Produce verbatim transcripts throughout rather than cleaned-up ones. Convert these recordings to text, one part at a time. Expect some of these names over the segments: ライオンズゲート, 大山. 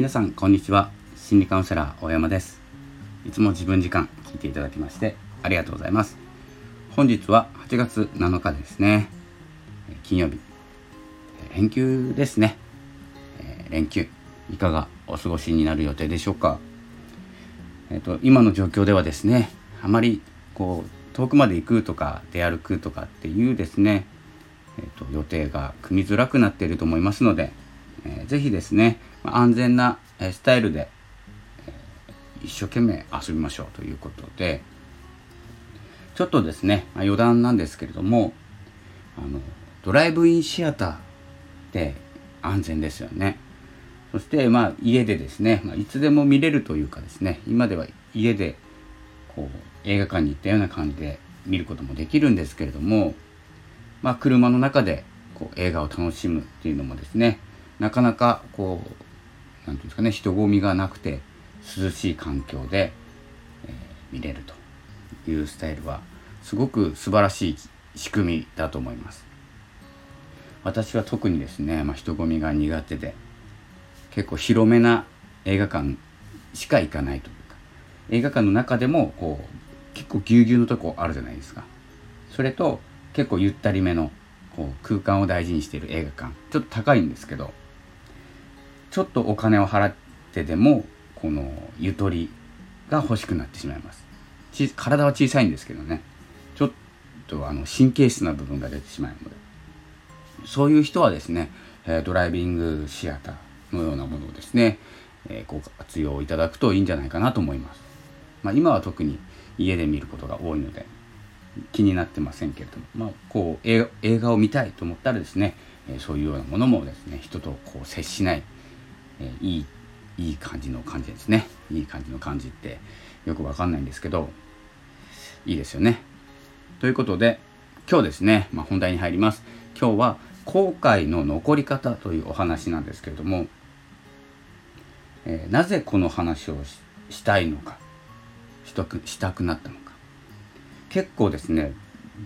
皆さんこんにちは。心理カウンセラー大山です。いつも自分時間聞いていただきましてありがとうございます。本日ははちがつなのかですね、金曜日、連休ですね。連休いかがお過ごしになる予定でしょうか。えっと今の状況ではですね、あまりこう遠くまで行くとか出歩くとかっていうですね、えっと予定が組みづらくなっていると思いますので、えー、ぜひですね、安全なスタイルで、えー、一生懸命遊びましょうということで、ちょっとですね、まあ、余談なんですけれども、あのドライブインシアターって安全ですよね。そしてまあ家でですね、まあ、いつでも見れるというかですね、今では家でこう映画館に行ったような感じで見ることもできるんですけれども、まあ、車の中でこう映画を楽しむっていうのもですね、なかなかこうなんていうんですかね、人混みがなくて涼しい環境で、えー、見れるというスタイルはすごく素晴らしい仕組みだと思います。私は特にですね、まあ、人混みが苦手で、結構広めな映画館しか行かないというか、映画館の中でもこう結構ぎゅうぎゅうのとこあるじゃないですか。それと結構ゆったりめのこう空間を大事にしている映画館、ちょっと高いんですけど、ちょっとお金を払ってでもこのゆとりが欲しくなってしまいます。ち体は小さいんですけどね、ちょっとあの神経質な部分が出てしまうので、そういう人はですね、ドライビングシアターのようなものをですね、えー、ご活用いただくといいんじゃないかなと思います。まあ、今は特に家で見ることが多いので気になってませんけれども、まあ、こう映画を見たいと思ったらですね、えー、そういうようなものもですね、人とこう接しない、えー、いいいい感じの感じですね。いい感じの感じってよくわかんないんですけど、いいですよね。ということで今日ですね、まあ、本題に入ります。今日は後悔の残り方というお話なんですけれども、えー、なぜこの話を し, したいのかしくしたくなったのか、結構ですね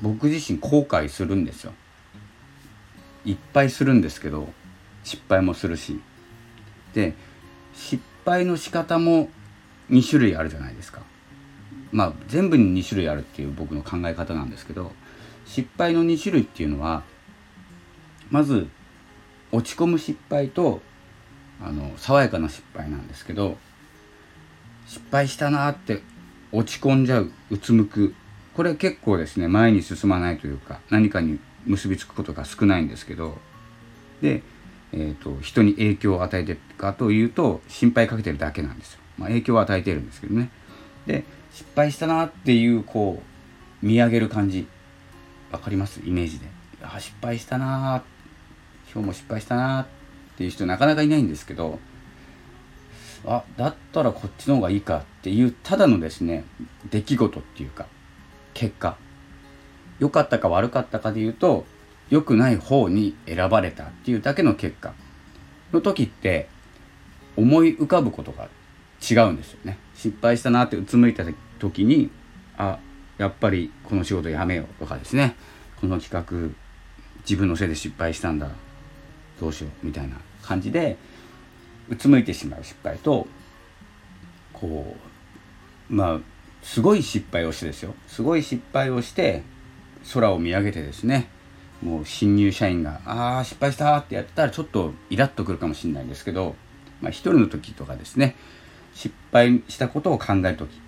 僕自身後悔するんですよ。いっぱいするんですけど、失敗もするし、で失敗の仕方もにしゅるいあるじゃないですか。まあ全部ににしゅるいあるっていう僕の考え方なんですけど、失敗のにしゅるいっていうのは、まず落ち込む失敗とあの爽やかな失敗なんですけど、失敗したなって落ち込んじゃう、うつむく、これ結構ですね前に進まないというか、何かに結びつくことが少ないんですけど、で、えーと、人に影響を与えてるかというと心配かけてるだけなんですよ。まあ、影響を与えてるんですけどね。で失敗したなっていうこう見上げる感じ、わかります？イメージで、あ、失敗したな、今日も失敗したなってっていう人なかなかいないんですけど、あ、だったらこっちの方がいいかっていう、ただのですね出来事っていうか結果、良かったか悪かったかでいうと良くない方に選ばれたっていうだけの結果の時って、思い浮かぶことが違うんですよね。失敗したなってうつむいた時に、あ、やっぱりこの仕事やめようとかですね、この企画自分のせいで失敗したんだ、どうしようみたいな感じでうつむいてしまう失敗と、こうまあすごい失敗をしてですよ、すごい失敗をして空を見上げてですね、もう新入社員があー失敗したってやってたらちょっとイラッとくるかもしれないんですけど、まあ、一人の時とかですね、失敗したことを考える時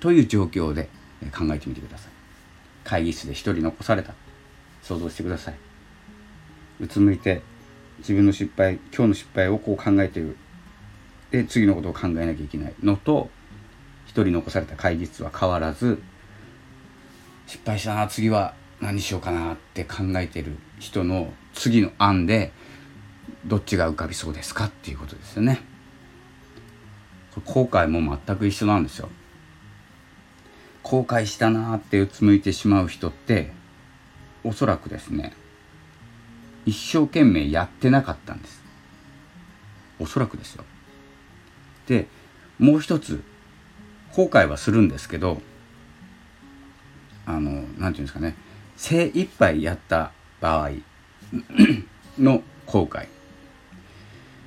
という状況で考えてみてください。会議室で一人残された、想像してください。うつむいて自分の失敗、今日の失敗をこう考えている、で次のことを考えなきゃいけないのと、一人残された会議室は変わらず、失敗したな、次は何しようかなって考えている人の次の案でどっちが浮かびそうですかっていうことですよね。後悔も全く一緒なんですよ。後悔したなってうつむいてしまう人って、おそらくですね一生懸命やってなかったんです、おそらくですよ。でもう一つ、後悔はするんですけど、あのなんていうんですかね、精一杯やった場合の後悔、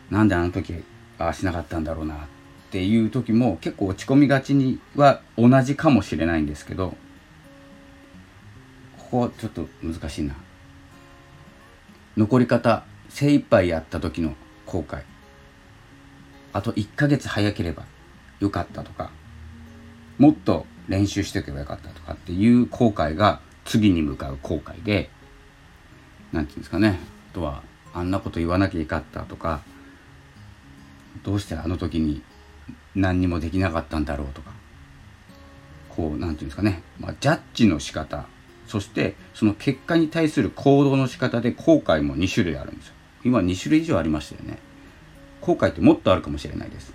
なんであの時あしなかったんだろうなっていう時も結構落ち込みがちには同じかもしれないんですけど、ここはちょっと難しいな。残り方、精一杯やった時の後悔、あといっかげつ早ければよかったとか、もっと練習しておけばよかったとかっていう後悔が次に向かう後悔で、なんていうんですかね、あとはあんなこと言わなきゃいかったとか、どうしてあの時に何にもできなかったんだろうとか、こうなんていうんですかね、まあ、ジャッジの仕方、そしてその結果に対する行動の仕方で後悔もにしゅるいあるんですよ。今にしゅるい以上ありましたよね。後悔ってもっとあるかもしれないです、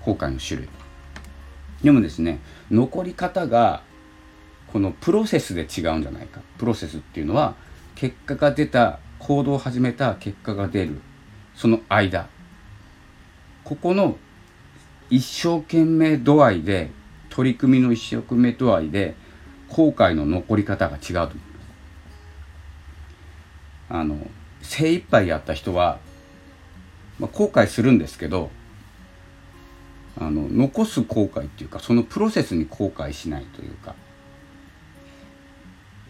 後悔の種類。でもですね、残り方がこのプロセスで違うんじゃないか。プロセスっていうのは結果が出た、行動を始めた、結果が出る、その間、ここの一生懸命度合いで、取り組みの一生懸命度合いで後悔の残り方が違うと思います。あの精一杯やった人は、まあ、後悔するんですけど、あの残す後悔っていうか、そのプロセスに後悔しないというか、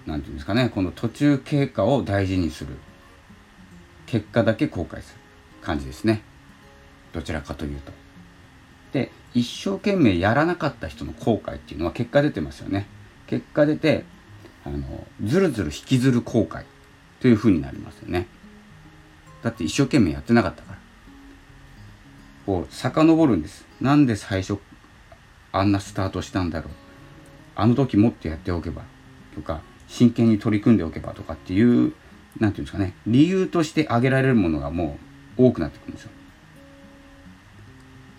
なんていうんですかね、この途中経過を大事にする、結果だけ後悔する感じですね、どちらかというと。で、一生懸命やらなかった人の後悔っていうのは結果出てますよね。結果出て、あのずるずる引きずる後悔というふうになりますよね。だって一生懸命やってなかったから。こう遡るんです。なんで最初あんなスタートしたんだろう、あの時もっとやっておけばとか、真剣に取り組んでおけばとかっていう、なんていうんですかね、理由として挙げられるものがもう多くなってくるんですよ。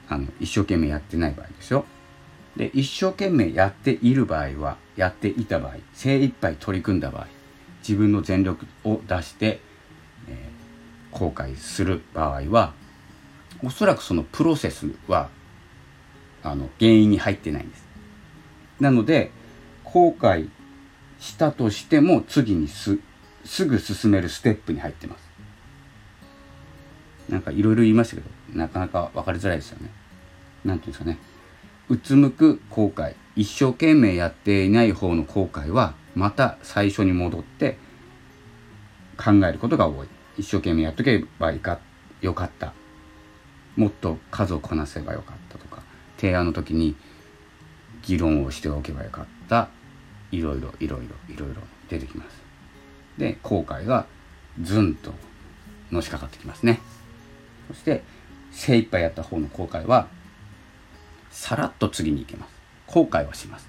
あの一生懸命やってない場合ですよ。で、一生懸命やっている場合は、やっていた場合、精一杯取り組んだ場合、自分の全力を出して、えー、後悔する場合は、おそらくそのプロセスはあの原因に入ってないんです。なので後悔したとしても、次にすすぐ進めるステップに入ってます。なんかいろいろ言いましたけど、なかなか分かりづらいですよね。なんていうんですかね、うつむく後悔、一生懸命やっていない方の後悔は、また最初に戻って考えることが多い。一生懸命やっとけばよかった、もっと数をこなせばよかったとか、提案の時に議論をしておけばよかった、いろいろいろいろいろいろ出てきます。で、後悔がズンとのしかかってきますね。そして精一杯やった方の後悔はさらっと次に行けます。後悔はします。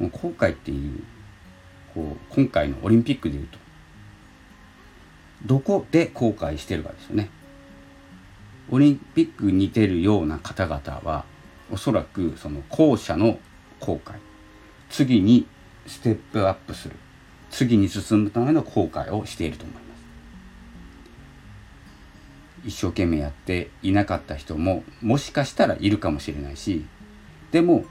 もう後悔っていう、こう今回のオリンピックでいうと、どこで後悔してるかですよね。オリンピックに出るような方々は、おそらくその後者の後悔、次にステップアップする、次に進むための後悔をしていると思います。一生懸命やっていなかった人ももしかしたらいるかもしれないし、でも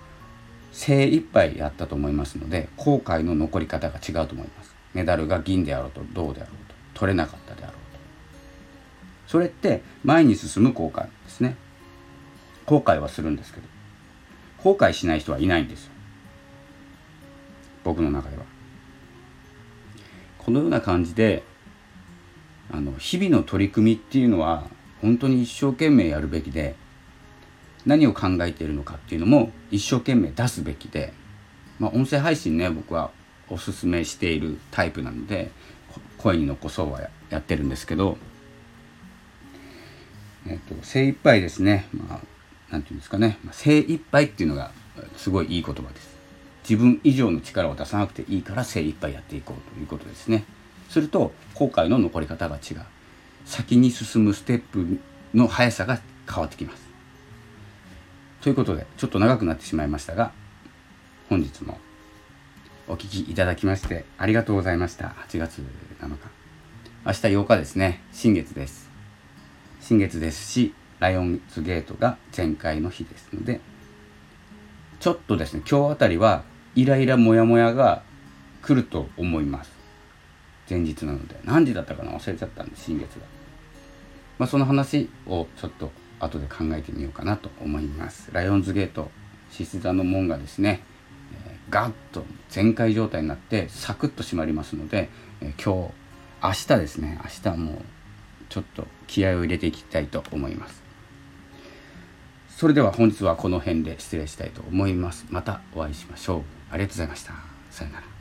精一杯やったと思いますので、後悔の残り方が違うと思います。メダルが銀であろうと銅であろうと取れなかったであろうと、それって前に進む後悔ですね。後悔はするんですけど、後悔しない人はいないんですよ、僕の中では。このような感じで、あの日々の取り組みっていうのは本当に一生懸命やるべきで、何を考えているのかっていうのも一生懸命出すべきで、まあ、音声配信ね、僕はおすすめしているタイプなので、声に残そうは や, やってるんですけど、えっと、精一杯ですね、まあ、なんていうんですかね、まあ、精一杯っていうのがすごいいい言葉です。自分以上の力を出さなくていいから、精一杯やっていこうということですね。すると後悔の残り方が違う、先に進むステップの速さが変わってきます。ということで、ちょっと長くなってしまいましたが、本日もお聞きいただきましてありがとうございました。はちがつなのか、明日ようかですね、新月です。新月ですし、ライオンズゲートが全開の日ですので、ちょっとですね、今日あたりはイライラモヤモヤが来ると思います。前日なので何時だったかな、忘れちゃったんで、新月が、ままあ、その話をちょっと後で考えてみようかなと思います。ライオンズゲート獅子座の門がですね、ガッと全開状態になってサクッと閉まりますので、今日明日ですね、明日もうちょっと気合を入れていきたいと思います。それでは本日はこの辺で失礼したいと思います。またお会いしましょう。ありがとうございました。さよなら。